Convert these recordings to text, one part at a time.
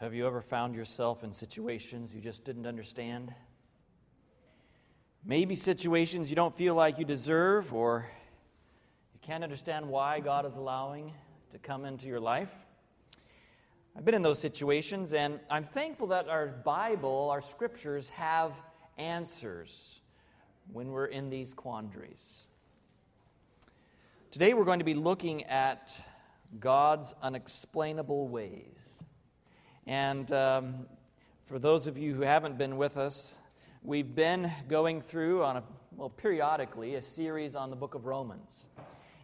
Have you ever found yourself in situations you just didn't understand? Maybe situations you don't feel like you deserve, or you can't understand why God is allowing to come into your life. I've been in those situations, and I'm thankful that our Bible, our scriptures, have answers when we're in these quandaries. Today we're going to be looking at God's unexplainable ways. And for those of you who haven't been with us, we've been going through periodically a series on the book of Romans.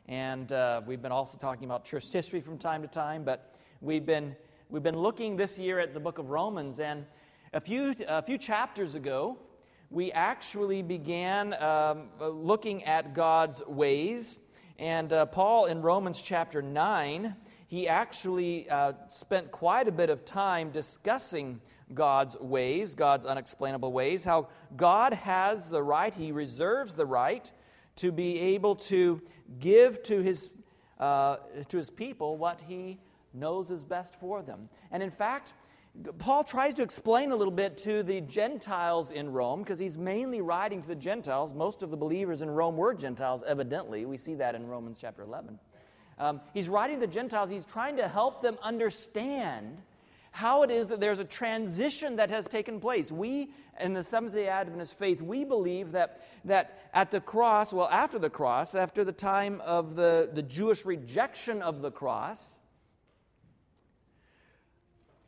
And we've been also talking about church history from time to time, but we've been looking this year at the book of Romans. And a few chapters ago, we actually began looking at God's ways. And Paul in Romans chapter 9, he actually spent quite a bit of time discussing God's ways, God's unexplainable ways, how God has the right, He reserves the right to be able to give to His people what He knows is best for them. And in fact, Paul tries to explain a little bit to the Gentiles in Rome, because he's mainly writing to the Gentiles. Most of the believers in Rome were Gentiles, evidently. We see that in Romans chapter 11. He's writing to the Gentiles. He's trying to help them understand how it is that there's a transition that has taken place. We, in the Seventh-day Adventist faith, we believe that at the cross, well, after the cross, after the time of the Jewish rejection of the cross,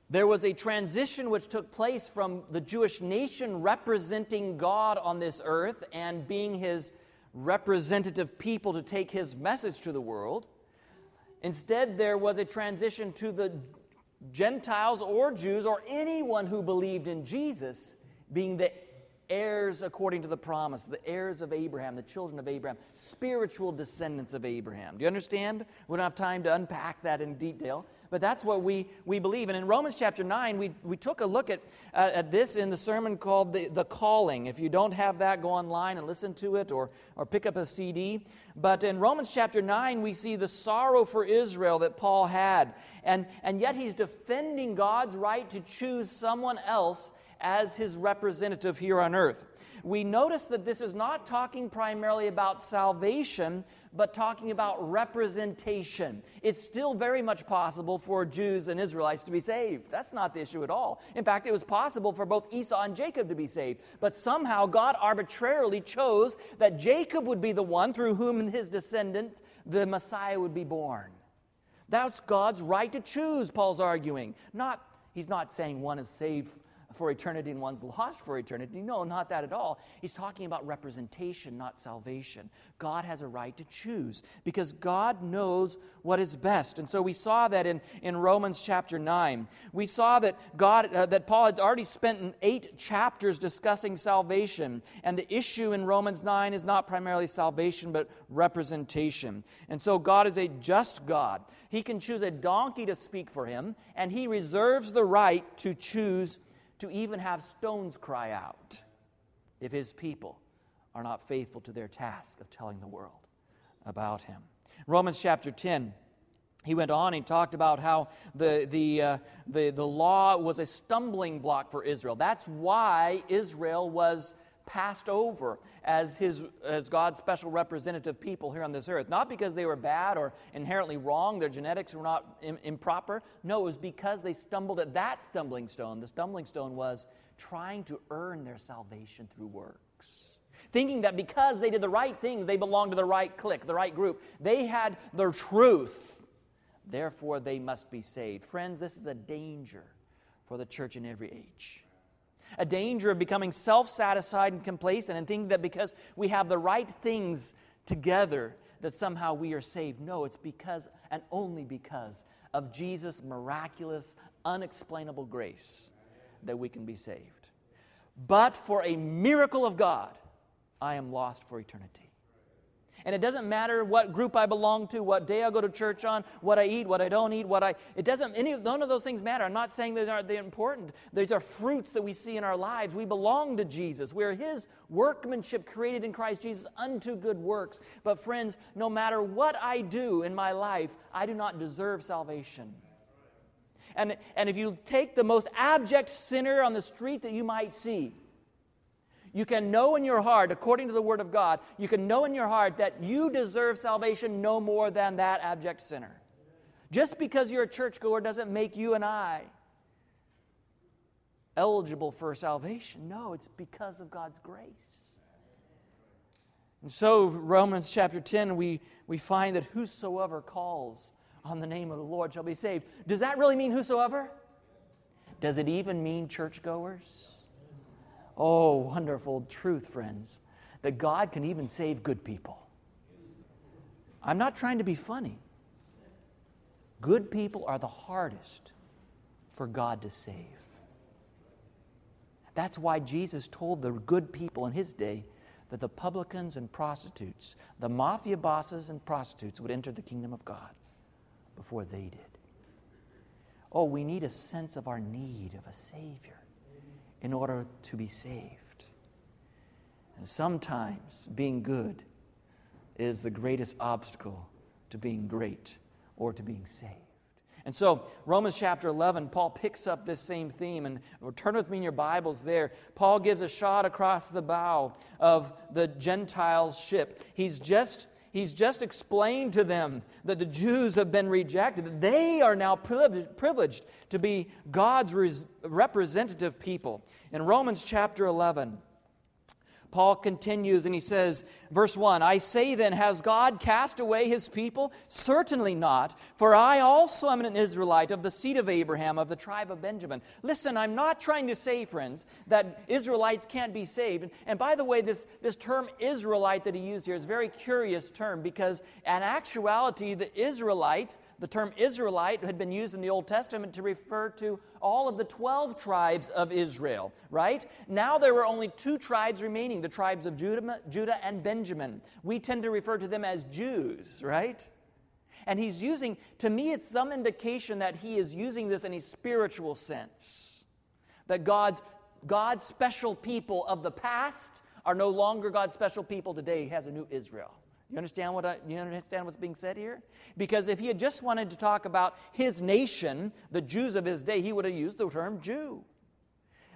there was a transition which took place from the Jewish nation representing God on this earth and being His representative people to take His message to the world. Instead, there was a transition to the Gentiles or Jews or anyone who believed in Jesus being the heirs according to the promise, the heirs of Abraham, the children of Abraham, spiritual descendants of Abraham. Do you understand? We don't have time to unpack that in detail, but that's what we believe. And in Romans chapter 9, we took a look at this in the sermon called The Calling. If you don't have that, go online and listen to it or pick up a CD. But in Romans chapter 9, we see the sorrow for Israel that Paul had. And yet he's defending God's right to choose someone else as His representative here on earth. We notice that this is not talking primarily about salvation, but talking about representation. It's still very much possible for Jews and Israelites to be saved. That's not the issue at all. In fact, it was possible for both Esau and Jacob to be saved. But somehow God arbitrarily chose that Jacob would be the one through whom his descendant, the Messiah, would be born. That's God's right to choose, Paul's arguing. He's not saying one is saved for eternity and one's lost for eternity. No, not that at all. He's talking about representation, not salvation. God has a right to choose because God knows what is best. And so we saw that in Romans chapter 9. We saw that that Paul had already spent 8 chapters discussing salvation. And the issue in Romans 9 is not primarily salvation, but representation. And so God is a just God. He can choose a donkey to speak for Him, and He reserves the right to choose to even have stones cry out if His people are not faithful to their task of telling the world about Him. Romans chapter 10, he went on and talked about how the law was a stumbling block for Israel. That's why Israel was passed over as God's special representative people here on this earth. Not because they were bad or inherently wrong, their genetics were not improper. No, it was because they stumbled at that stumbling stone. The stumbling stone was trying to earn their salvation through works, thinking that because they did the right thing, they belonged to the right clique, the right group. They had the truth, therefore they must be saved. Friends, this is a danger for the church in every age. A danger of becoming self-satisfied and complacent and thinking that because we have the right things together that somehow we are saved. No, it's because and only because of Jesus' miraculous, unexplainable grace that we can be saved. But for a miracle of God, I am lost for eternity. And it doesn't matter what group I belong to, what day I go to church on, what I eat, what I don't eat, none of those things matter. I'm not saying they're important. These are fruits that we see in our lives. We belong to Jesus. We are His workmanship created in Christ Jesus unto good works. But friends, no matter what I do in my life, I do not deserve salvation. And if you take the most abject sinner on the street that you might see, you can know in your heart, according to the Word of God, you can know in your heart that you deserve salvation no more than that abject sinner. Just because you're a churchgoer doesn't make you and I eligible for salvation. No, it's because of God's grace. And so, Romans chapter 10, we find that whosoever calls on the name of the Lord shall be saved. Does that really mean whosoever? Does it even mean churchgoers? Oh, wonderful truth, friends, that God can even save good people. I'm not trying to be funny. Good people are the hardest for God to save. That's why Jesus told the good people in his day that the publicans and prostitutes, the mafia bosses and prostitutes would enter the kingdom of God before they did. Oh, we need a sense of our need of a Savior in order to be saved. And sometimes being good is the greatest obstacle to being great or to being saved. And so, Romans chapter 11, Paul picks up this same theme, and turn with me in your Bibles there. Paul gives a shot across the bow of the Gentile ship. He's just explained to them that the Jews have been rejected, that they are now privileged to be God's representative people. In Romans chapter 11, Paul continues and he says, verse 1, I say then, has God cast away his people? Certainly not, for I also am an Israelite of the seed of Abraham, of the tribe of Benjamin. Listen, I'm not trying to say, friends, that Israelites can't be saved. And by the way, this term Israelite that he used here is a very curious term, because in actuality, the term Israelite had been used in the Old Testament to refer to all of the 12 tribes of Israel, right? Now there were only 2 tribes remaining, the tribes of Judah and Benjamin. We tend to refer to them as Jews, right? And he's using, to me, it's some indication that he is using this in a spiritual sense, that God's special people of the past are no longer God's special people today. He has a new Israel. You understand what's being said here? Because if he had just wanted to talk about his nation, the Jews of his day, he would have used the term Jew.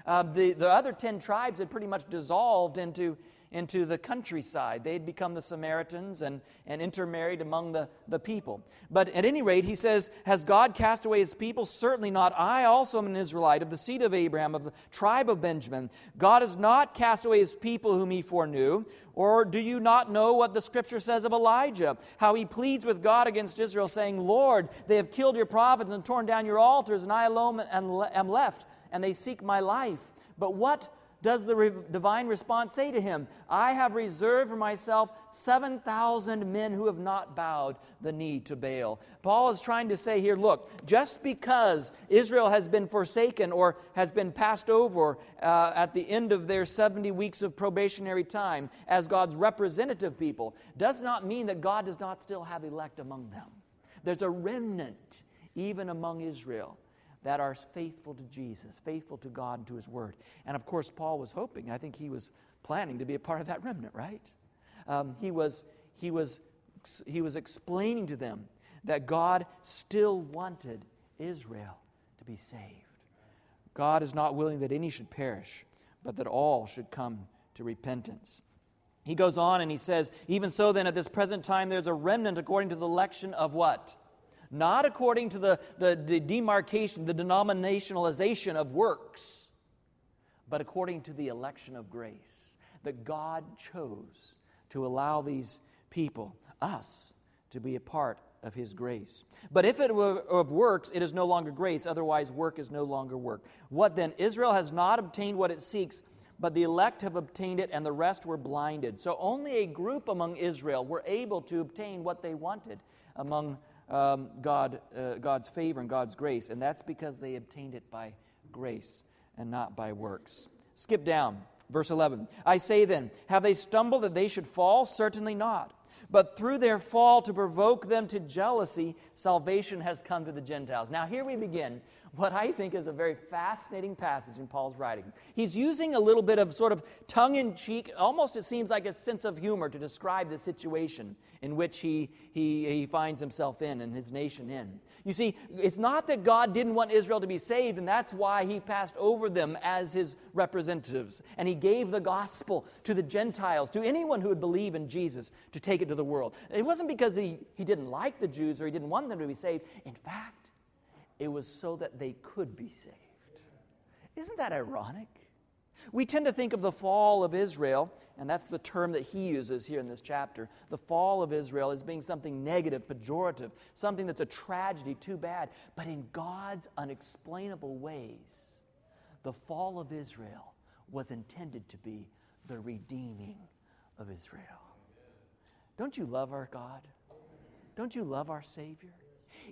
The other 10 tribes had pretty much dissolved into the countryside. They'd become the Samaritans and intermarried among the people. But at any rate, he says, has God cast away his people? Certainly not. I also am an Israelite of the seed of Abraham, of the tribe of Benjamin. God has not cast away his people whom he foreknew. Or do you not know what the scripture says of Elijah, how he pleads with God against Israel, saying, Lord, they have killed your prophets and torn down your altars, and I alone am left, and they seek my life. But what does the divine response say to him? I have reserved for myself 7,000 men who have not bowed the knee to Baal. Paul is trying to say here, look, just because Israel has been forsaken or has been passed over at the end of their 70 weeks of probationary time as God's representative people, does not mean that God does not still have elect among them. There's a remnant even among Israel that are faithful to Jesus, faithful to God and to his word. And of course, Paul was hoping, I think he was planning to be a part of that remnant, right? He was explaining to them that God still wanted Israel to be saved. God is not willing that any should perish, but that all should come to repentance. He goes on and he says, even so then at this present time there's a remnant according to the election of what? Not according to the demarcation, the denominationalization of works, but according to the election of grace, that God chose to allow these people, us, to be a part of his grace. But if it were of works, it is no longer grace, otherwise work is no longer work. What then? Israel has not obtained what it seeks, but the elect have obtained it, and the rest were blinded. So only a group among Israel were able to obtain what they wanted among God's favor and God's grace, and that's because they obtained it by grace and not by works. Skip down, verse 11. I say then, have they stumbled that they should fall? Certainly not. But through their fall to provoke them to jealousy, salvation has come to the Gentiles. Now here we begin what I think is a very fascinating passage in Paul's writing. He's using a little bit of sort of tongue-in-cheek, almost it seems like a sense of humor to describe the situation in which he finds himself in and his nation in. You see, it's not that God didn't want Israel to be saved, and that's why he passed over them as his representatives. And he gave the gospel to the Gentiles, to anyone who would believe in Jesus, to take it to the world. It wasn't because he didn't like the Jews or he didn't want them to be saved. In fact, it was so that they could be saved. Isn't that ironic? We tend to think of the fall of Israel, and that's the term that he uses here in this chapter, the fall of Israel as being something negative, pejorative, something that's a tragedy, too bad. But in God's unexplainable ways, the fall of Israel was intended to be the redeeming of Israel. Don't you love our God? Don't you love our Savior?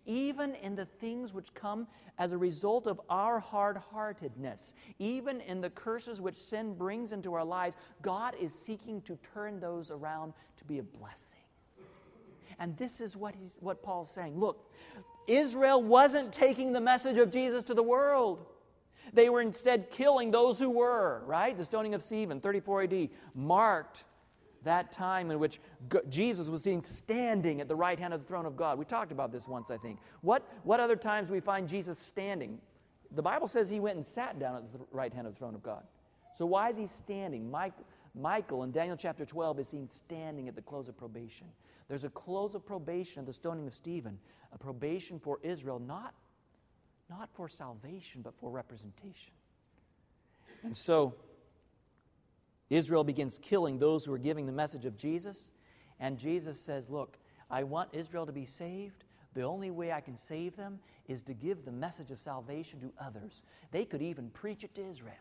Even in the things which come as a result of our hard-heartedness, even in the curses which sin brings into our lives, God is seeking to turn those around to be a blessing. And this is what Paul's saying. Look, Israel wasn't taking the message of Jesus to the world. They were instead killing those who were, right? The stoning of Stephen, 34 AD, marked that time in which Jesus was seen standing at the right hand of the throne of God. We talked about this once, I think. What other times do we find Jesus standing? The Bible says he went and sat down at the right hand of the throne of God. So why is he standing? Michael in Daniel chapter 12 is seen standing at the close of probation. There's a close of probation at the stoning of Stephen, a probation for Israel, not for salvation, but for representation. And so Israel begins killing those who are giving the message of Jesus. And Jesus says, look, I want Israel to be saved. The only way I can save them is to give the message of salvation to others. They could even preach it to Israel.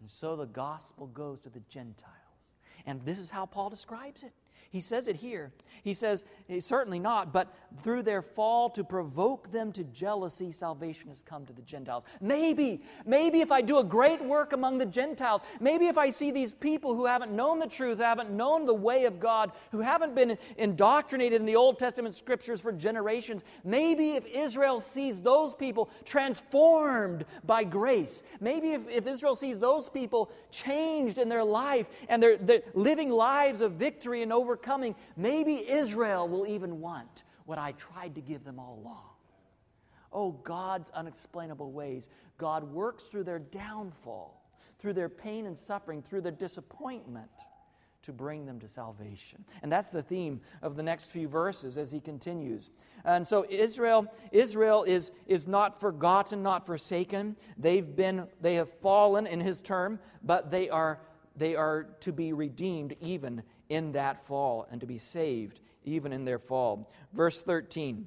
And so the gospel goes to the Gentiles. And this is how Paul describes it. He says it here. He says, certainly not, but through their fall to provoke them to jealousy, salvation has come to the Gentiles. Maybe if I do a great work among the Gentiles, maybe if I see these people who haven't known the truth, haven't known the way of God, who haven't been indoctrinated in the Old Testament scriptures for generations, maybe if Israel sees those people transformed by grace, maybe if Israel sees those people changed in their life and they're living lives of victory and overcoming, maybe Israel will even want what I tried to give them all along. Oh, God's unexplainable ways. God works through their downfall, through their pain and suffering, through their disappointment to bring them to salvation. And that's the theme of the next few verses as he continues. And so Israel is not forgotten, not forsaken. They have fallen in his term, but they are to be redeemed even in that fall and to be saved even in their fall. Verse 13,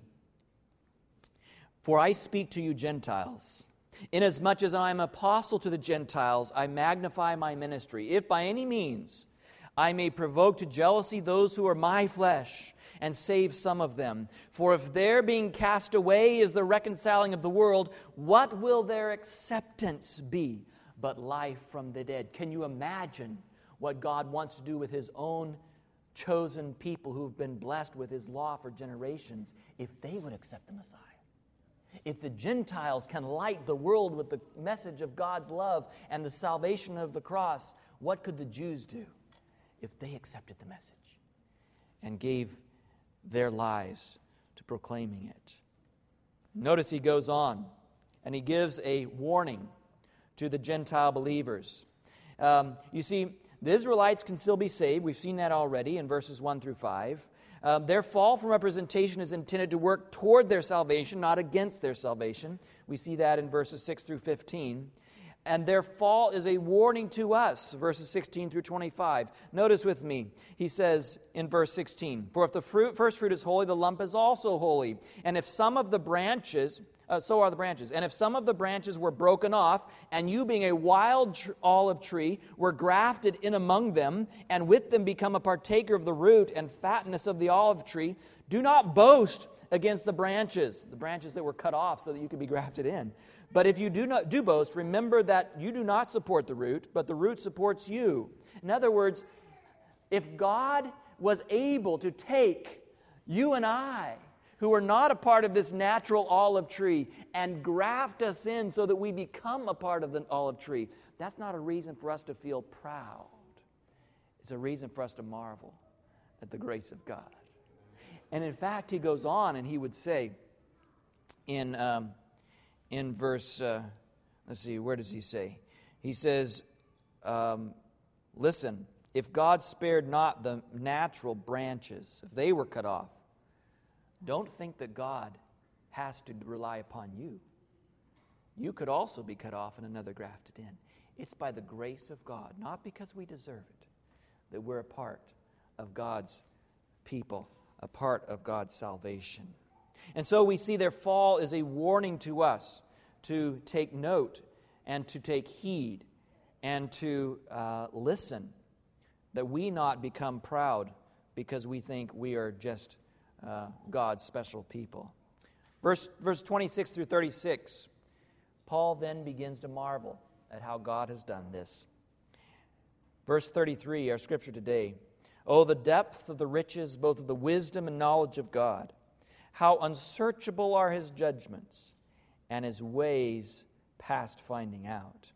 for I speak to you Gentiles, inasmuch as I am an apostle to the Gentiles, I magnify my ministry, if by any means I may provoke to jealousy those who are my flesh and save some of them. For if their being cast away is the reconciling of the world, what will their acceptance be but life from the dead? Can you imagine what God wants to do with his own chosen people who've been blessed with his law for generations if they would accept the Messiah? If the Gentiles can light the world with the message of God's love and the salvation of the cross, what could the Jews do if they accepted the message and gave their lives to proclaiming it? Notice he goes on and he gives a warning to the Gentile believers. You see, the Israelites can still be saved. We've seen that already in verses 1 through 5. Their fall from representation is intended to work toward their salvation, not against their salvation. We see that in verses 6 through 15. And their fall is a warning to us, verses 16 through 25. Notice with me, he says in verse 16, for if the first fruit is holy, the lump is also holy. And if some of the branches... so are the branches. And if some of the branches were broken off, and you being a wild olive tree were grafted in among them, and with them become a partaker of the root and fatness of the olive tree, do not boast against the branches that were cut off so that you could be grafted in. But if you do boast, remember that you do not support the root, but the root supports you. In other words, if God was able to take you and I, who are not a part of this natural olive tree and graft us in so that we become a part of the olive tree. That's not a reason for us to feel proud. It's a reason for us to marvel at the grace of God. And in fact, he goes on and he would say in verse, let's see, where does he say? He says, listen, if God spared not the natural branches, if they were cut off, don't think that God has to rely upon you. You could also be cut off and another grafted in. It's by the grace of God, not because we deserve it, that we're a part of God's people, a part of God's salvation. And so we see their fall is a warning to us to take note and to take heed and to listen, that we not become proud because we think we are just God's special people. Verse 26 through 36, Paul then begins to marvel at how God has done this. Verse 33, our scripture today, "Oh, the depth of the riches, both of the wisdom and knowledge of God! How unsearchable are his judgments, and his ways past finding out.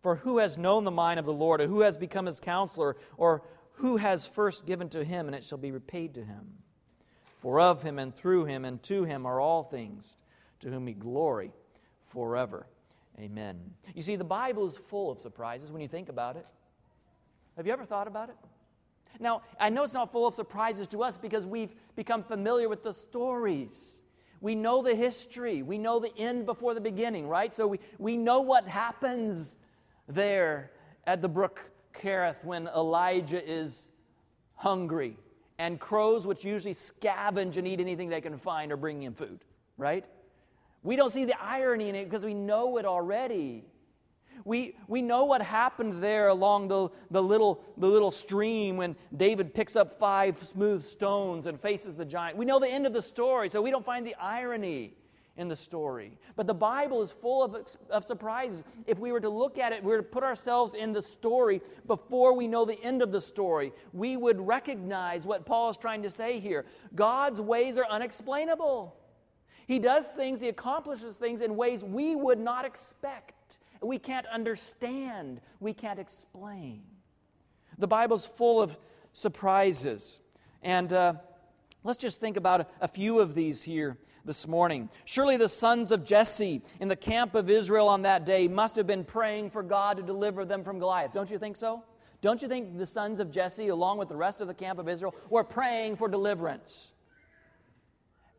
For who has known the mind of the Lord, or who has become his counselor, or who has first given to him, and it shall be repaid to him? For of him, and through him, and to him are all things, to whom be glory forever. Amen." You see, the Bible is full of surprises when you think about it. Have you ever thought about it? Now, I know it's not full of surprises to us because we've become familiar with the stories. We know the history. We know the end before the beginning, right? So we know what happens there at the brook Cherith when Elijah is hungry and crows, which usually scavenge and eat anything they can find, are bringing him food, right? We don't see the irony in it because we know it already. We know what happened there along the little stream when David picks up 5 smooth stones and faces the giant. We know the end of the story, so we don't find the irony in the story. But the Bible is full of surprises. If we were to look at it, we were to put ourselves in the story before we know the end of the story, we would recognize what Paul is trying to say here. God's ways are unexplainable. He does things, he accomplishes things in ways we would not expect. We can't understand. We can't explain. The Bible's full of surprises. And let's just think about a few of these here this morning. Surely the sons of Jesse in the camp of Israel on that day must have been praying for God to deliver them from Goliath. Don't you think so? Don't you think the sons of Jesse, along with the rest of the camp of Israel, were praying for deliverance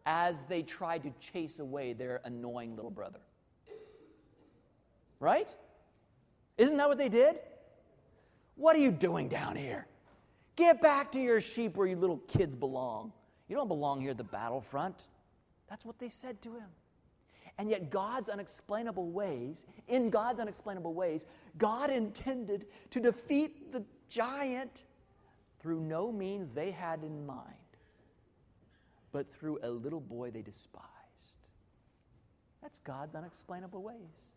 as they tried to chase away their annoying little brother? Right? Isn't that what they did? What are you doing down here? Get back to your sheep where you little kids belong. You don't belong here at the battlefront. That's what they said to him. And yet God's unexplainable ways, in God's unexplainable ways, God intended to defeat the giant through no means they had in mind, but through a little boy they despised. That's God's unexplainable ways.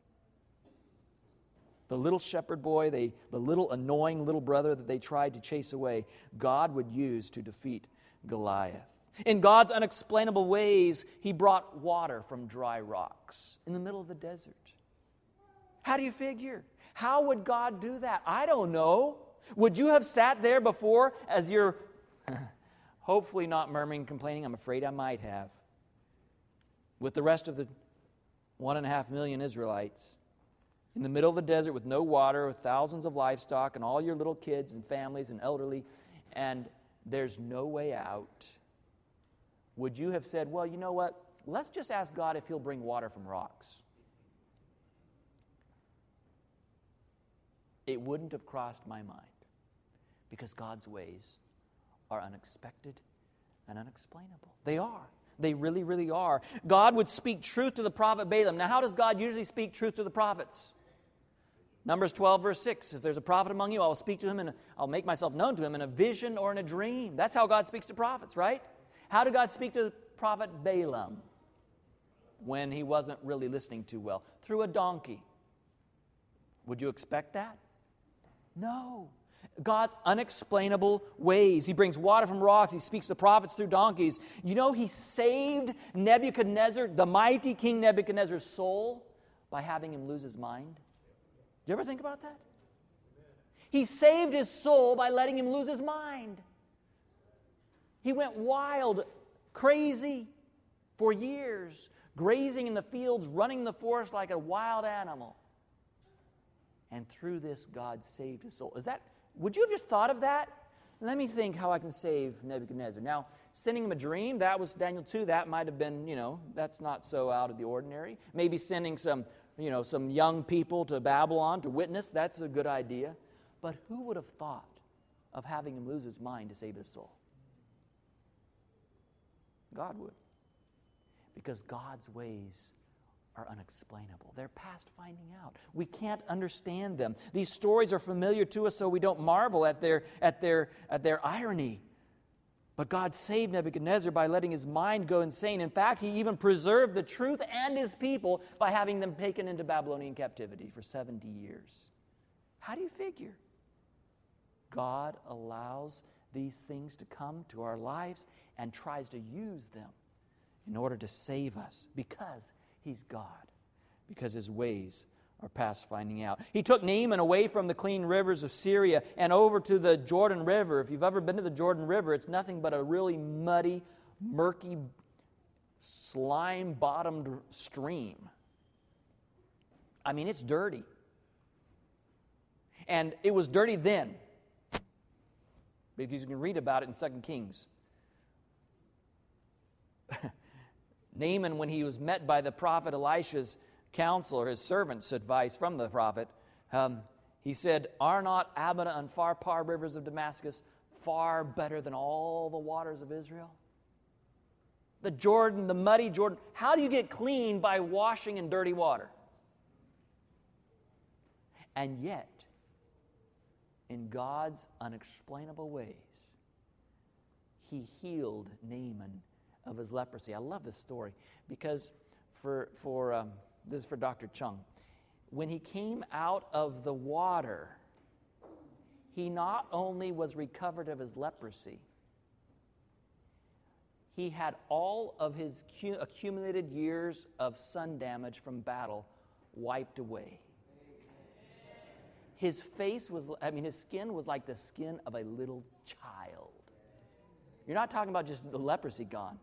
The little shepherd boy, the little annoying little brother that they tried to chase away, God would use to defeat Goliath. In God's unexplainable ways, he brought water from dry rocks in the middle of the desert. How do you figure? How would God do that? I don't know. Would you have sat there before as you're hopefully not murmuring, complaining? I'm afraid I might have. With the rest of the 1.5 million Israelites, in the middle of the desert with no water, with thousands of livestock and all your little kids and families and elderly, and there's no way out, would you have said, well, you know what, let's just ask God if he'll bring water from rocks? It wouldn't have crossed my mind because God's ways are unexpected and unexplainable. They are. They really, really are. God would speak truth to the prophet Balaam. Now, how does God usually speak truth to the prophets? Numbers 12, verse 6. If there's a prophet among you, I'll speak to him and I'll make myself known to him in a vision or in a dream. That's how God speaks to prophets, right? How did God speak to the prophet Balaam when he wasn't really listening too well? Through a donkey. Would you expect that? No. God's unexplainable ways. He brings water from rocks. He speaks to prophets through donkeys. You know, he saved Nebuchadnezzar, the mighty King Nebuchadnezzar's soul, by having him lose his mind. Do you ever think about that? He saved his soul by letting him lose his mind. He went wild, crazy for years, grazing in the fields, running the forest like a wild animal. And through this, God saved his soul. Is that? Would you have just thought of that? Let me think how I can save Nebuchadnezzar. Now, sending him a dream, that was Daniel 2. That might have been, you know, that's not so out of the ordinary. Maybe sending some, you know, some young people to Babylon to witness. That's a good idea. But who would have thought of having him lose his mind to save his soul? God would. Because God's ways are unexplainable. They're past finding out. We can't understand them. These stories are familiar to us, so we don't marvel at their irony. But God saved Nebuchadnezzar by letting his mind go insane. In fact, he even preserved the truth and his people by having them taken into Babylonian captivity for 70 years. How do you figure? God allows these things to come to our lives and tries to use them in order to save us because he's God, because his ways are past finding out. He took Naaman away from the clean rivers of Syria and over to the Jordan River. If you've ever been to the Jordan River, it's nothing but a really muddy, murky, slime-bottomed stream. I mean, it's dirty. And it was dirty then, because you can read about it in 2 Kings. Naaman, when he was met by the prophet Elisha's counsel, or his servant's advice from the prophet, he said, "Are not Abana and Pharpar rivers of Damascus far better than all the waters of Israel?" The Jordan, the muddy Jordan. How do you get clean by washing in dirty water? And yet, in God's unexplainable ways, he healed Naaman of his leprosy. I love this story because this is for Dr. Chung. When he came out of the water, he not only was recovered of his leprosy, he had all of his accumulated years of sun damage from battle wiped away. His face his skin was like the skin of a little child. You're not talking about just the leprosy gone.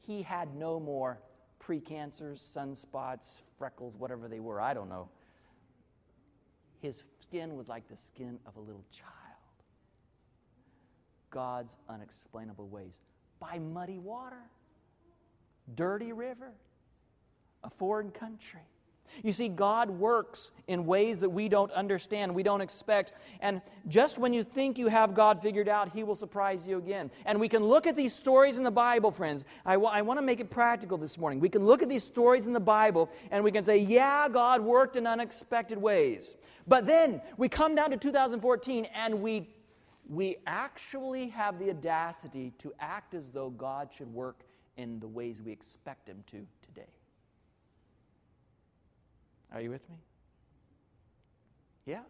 He had no more precancers, sunspots, freckles, whatever they were. I don't know. His skin was like the skin of a little child. God's unexplainable ways. By muddy water, dirty river, a foreign country. You see, God works in ways that we don't understand, we don't expect. And just when you think you have God figured out, he will surprise you again. And we can look at these stories in the Bible, friends. I want to make it practical this morning. We can look at these stories in the Bible, and we can say, yeah, God worked in unexpected ways. But then we come down to 2014, and we actually have the audacity to act as though God should work in the ways we expect him to today. Are you with me? Yeah.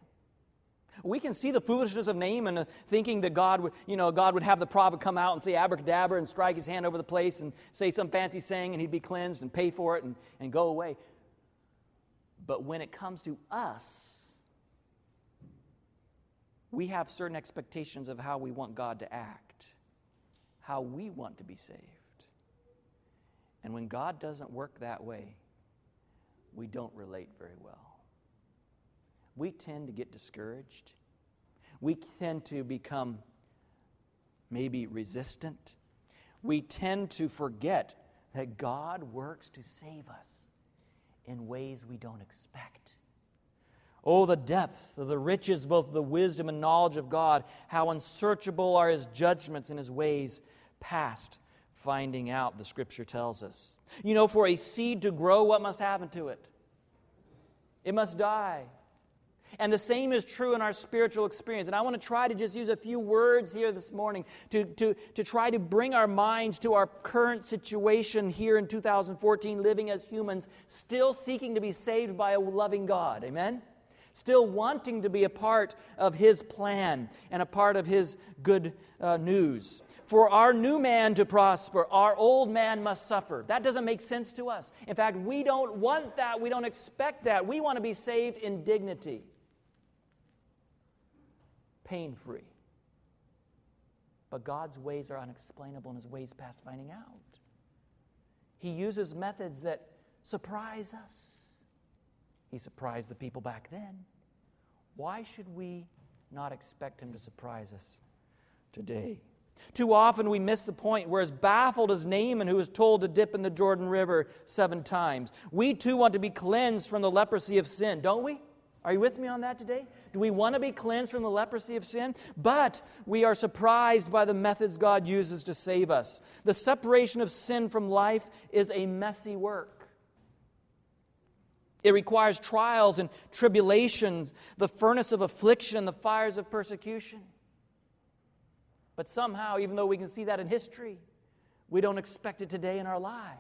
We can see the foolishness of Naaman thinking that God would have the prophet come out and say abracadabra and strike his hand over the place and say some fancy saying and he'd be cleansed and pay for it and go away. But when it comes to us, we have certain expectations of how we want God to act, how we want to be saved. And when God doesn't work that way, we don't relate very well. We tend to get discouraged. We tend to become maybe resistant. We tend to forget that God works to save us in ways we don't expect. Oh, the depth of the riches, both the wisdom and knowledge of God, how unsearchable are his judgments and his ways past finding out, the Scripture tells us. You know, for a seed to grow, what must happen to it? It must die. And the same is true in our spiritual experience. And I want to try to just use a few words here this morning to try to bring our minds to our current situation here in 2014, living as humans, still seeking to be saved by a loving God. Amen? still wanting to be a part of his plan and a part of his good news. For our new man to prosper, our old man must suffer. That doesn't make sense to us. In fact, we don't want that. We don't expect that. We want to be saved in dignity, pain-free. But God's ways are unexplainable and his ways past finding out. He uses methods that surprise us. He surprised the people back then. Why should we not expect him to surprise us today? Too often we miss the point. We're as baffled as Naaman, who was told to dip in the Jordan River 7 times. We too want to be cleansed from the leprosy of sin, don't we? Are you with me on that today? Do we want to be cleansed from the leprosy of sin? But we are surprised by the methods God uses to save us. The separation of sin from life is a messy work. It requires trials and tribulations, the furnace of affliction, the fires of persecution. But somehow, even though we can see that in history, we don't expect it today in our lives.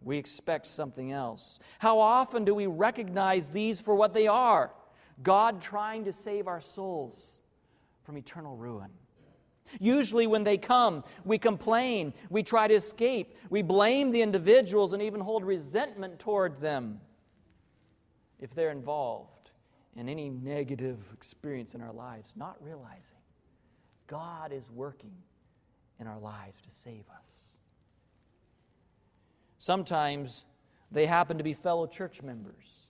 We expect something else. How often do we recognize these for what they are? God trying to save our souls from eternal ruin. Usually when they come, we complain, we try to escape, we blame the individuals and even hold resentment toward them if they're involved in any negative experience in our lives, not realizing God is working in our lives to save us. Sometimes they happen to be fellow church members.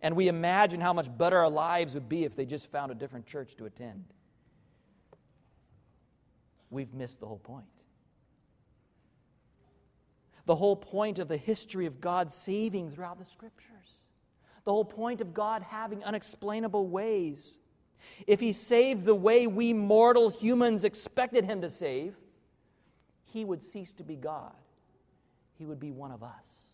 And we imagine how much better our lives would be if they just found a different church to attend. We've missed the whole point. The whole point of the history of God saving throughout the Scriptures. The whole point of God having unexplainable ways. If He saved the way we mortal humans expected Him to save, He would cease to be God. He would be one of us.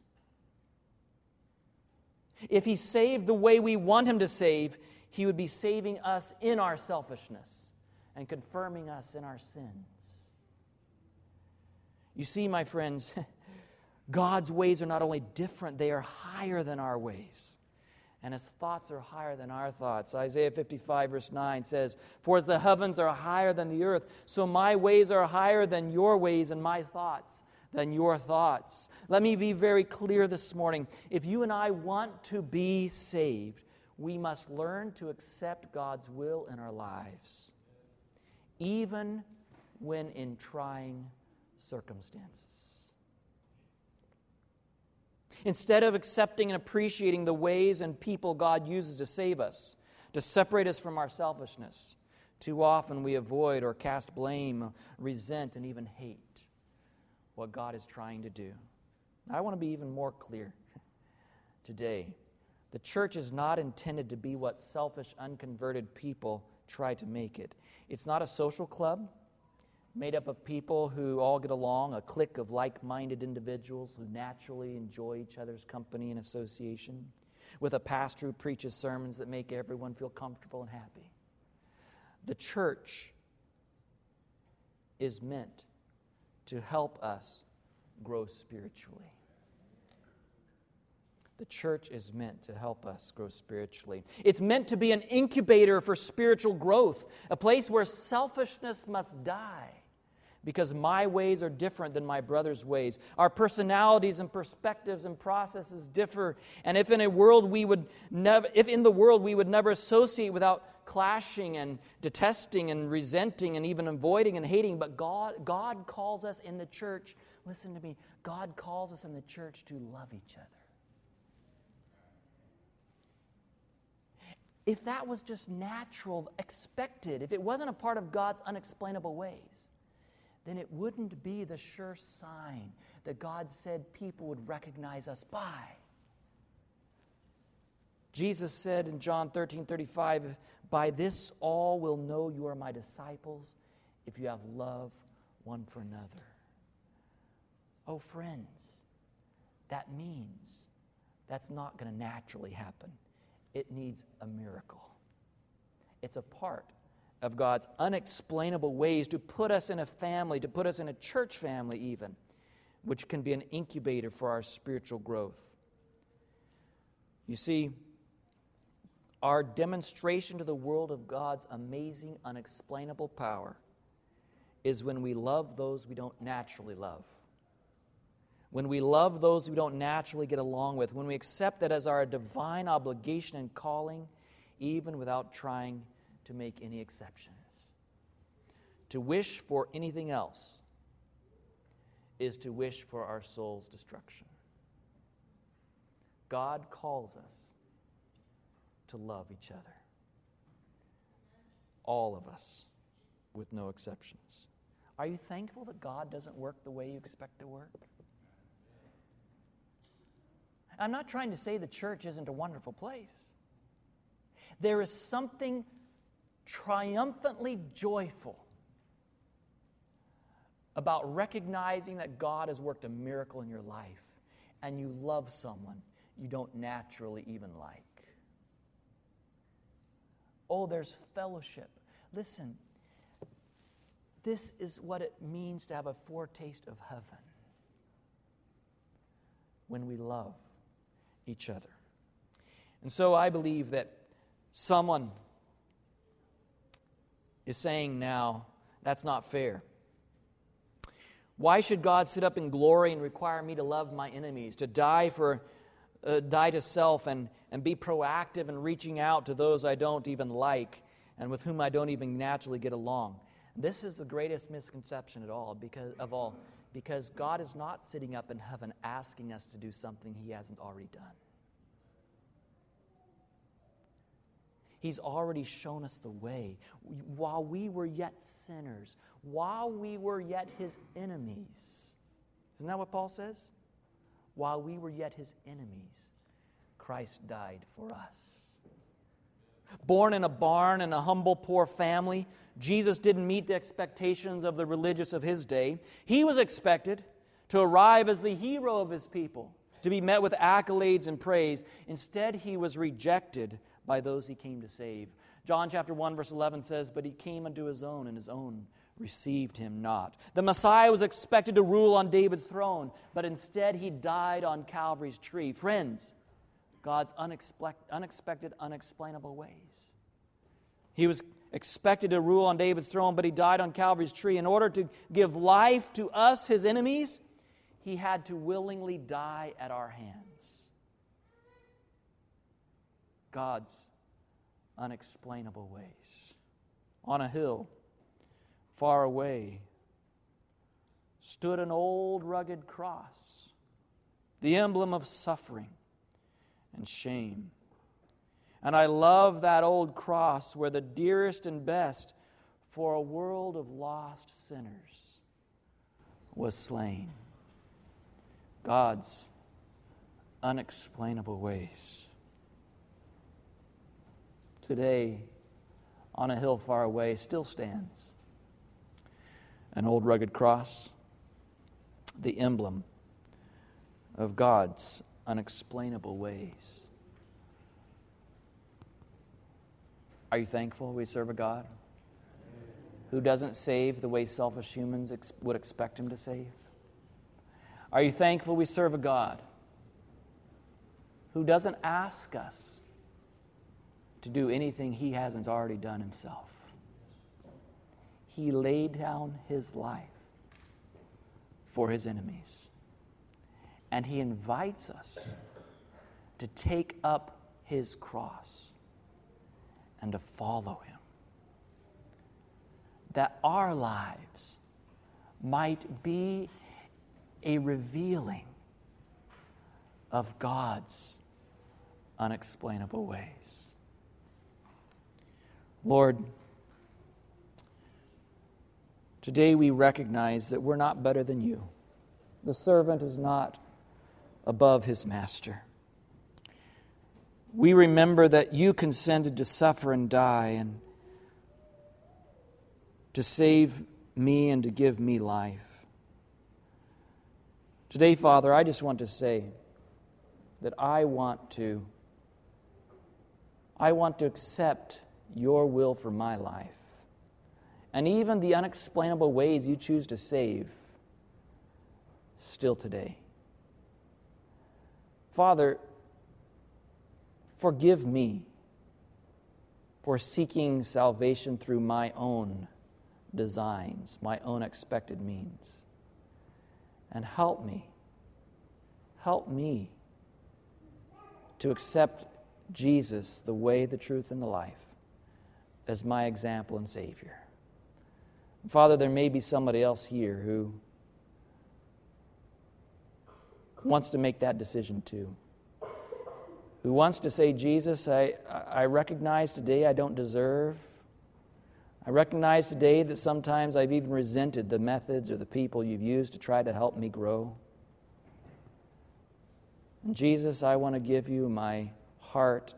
If He saved the way we want Him to save, He would be saving us in our selfishness and confirming us in our sins. You see, my friends, God's ways are not only different, they are higher than our ways. And His thoughts are higher than our thoughts. Isaiah 55 verse 9 says, "For as the heavens are higher than the earth, so my ways are higher than your ways and my thoughts than your thoughts." Let me be very clear this morning. If you and I want to be saved, we must learn to accept God's will in our lives, even when in trying circumstances. Instead of accepting and appreciating the ways and people God uses to save us, to separate us from our selfishness, too often we avoid or cast blame, resent, and even hate what God is trying to do. I want to be even more clear today. The church is not intended to be what selfish, unconverted people try to make it. It's not a social club made up of people who all get along, a clique of like-minded individuals who naturally enjoy each other's company and association, with a pastor who preaches sermons that make everyone feel comfortable and happy. The church is meant to help us grow spiritually. The church is meant to help us grow spiritually. It's meant to be an incubator for spiritual growth, a place where selfishness must die, because my ways are different than my brother's ways. Our personalities and perspectives and processes differ, and if in the world we would never associate without clashing and detesting and resenting and even avoiding and hating. But God calls us in the church, listen to me, God calls us in the church to love each other. If that was just natural, expected, if it wasn't a part of God's unexplainable ways, then it wouldn't be the sure sign that God said people would recognize us by. Jesus said in John 13:35, "By this all will know you are my disciples, if you have love one for another." Oh, friends, that means that's not going to naturally happen. It needs a miracle. It's a part of God's unexplainable ways to put us in a family, to put us in a church family even, which can be an incubator for our spiritual growth. You see, our demonstration to the world of God's amazing, unexplainable power is when we love those we don't naturally love. When we love those we don't naturally get along with. When we accept that as our divine obligation and calling, even without trying to make any exceptions. To wish for anything else is to wish for our soul's destruction. God calls us to love each other. All of us, with no exceptions. Are you thankful that God doesn't work the way you expect to work? I'm not trying to say the church isn't a wonderful place. There is something triumphantly joyful about recognizing that God has worked a miracle in your life and you love someone you don't naturally even like. Oh, there's fellowship. Listen, this is what it means to have a foretaste of heaven when we love each other. And so I believe that someone is saying now, that's not fair. Why should God sit up in glory and require me to love my enemies, to die to self and be proactive in reaching out to those I don't even like and with whom I don't even naturally get along? This is the greatest misconception because God is not sitting up in heaven asking us to do something He hasn't already done. He's already shown us the way. While we were yet sinners, while we were yet His enemies. Isn't that what Paul says? While we were yet His enemies, Christ died for us. Born in a barn in a humble, poor family, Jesus didn't meet the expectations of the religious of His day. He was expected to arrive as the hero of His people, to be met with accolades and praise. Instead, He was rejected by those He came to save. John chapter 1 verse 11 says, "But He came unto His own, and His own received Him not." The Messiah was expected to rule on David's throne, but instead He died on Calvary's tree. Friends, God's unexpected, unexplainable ways. He was expected to rule on David's throne, but He died on Calvary's tree. In order to give life to us, His enemies, He had to willingly die at our hands. God's unexplainable ways. On a hill, far away, stood an old rugged cross, the emblem of suffering and shame. And I love that old cross where the dearest and best for a world of lost sinners was slain. God's unexplainable ways. Today, on a hill far away, still stands an old rugged cross, the emblem of God's unexplainable ways. Are you thankful we serve a God who doesn't save the way selfish humans would expect Him to save? Are you thankful we serve a God who doesn't ask us to do anything He hasn't already done Himself? He laid down His life for His enemies. And He invites us to take up His cross and to follow Him, that our lives might be a revealing of God's unexplainable ways. Lord, today we recognize that we're not better than You. The servant is not above his master. We remember that You consented to suffer and die and to save me and to give me life. Today, Father, I just want to say that I want to accept Your will for my life. And even the unexplainable ways You choose to save still today. Father, forgive me for seeking salvation through my own designs, my own expected means. And help me to accept Jesus, the way, the truth, and the life, as my example and Savior. Father, there may be somebody else here who wants to make that decision too, who wants to say, Jesus, I recognize today I don't deserve. I recognize today that sometimes I've even resented the methods or the people you've used to try to help me grow. And Jesus, I want to give you my heart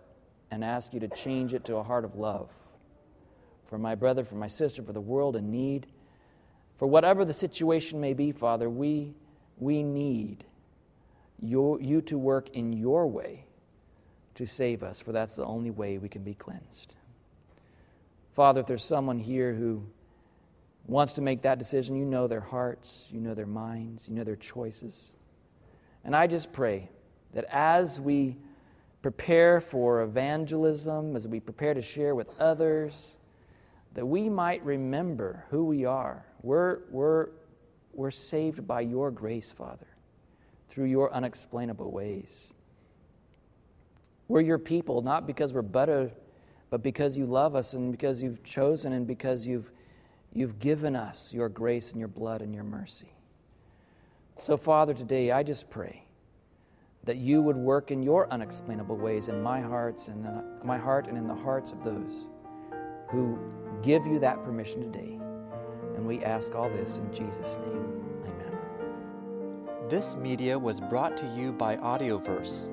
and ask you to change it to a heart of love for my brother, for my sister, for the world in need. For whatever the situation may be, Father, we need you to work in your way to save us, for that's the only way we can be cleansed. Father, if there's someone here who wants to make that decision, you know their hearts, you know their minds, you know their choices. And I just pray that as we prepare for evangelism, as we prepare to share with others, that we might remember who we are. We're saved by your grace, Father, through your unexplainable ways. We're your people, not because we're better, but because you love us and because you've chosen and because you've given us your grace and your blood and your mercy. So, Father, today I just pray that you would work in your unexplainable ways in my heart and in the hearts of those who give you that permission today. And we ask all this in Jesus' name. Amen. This media was brought to you by Audioverse,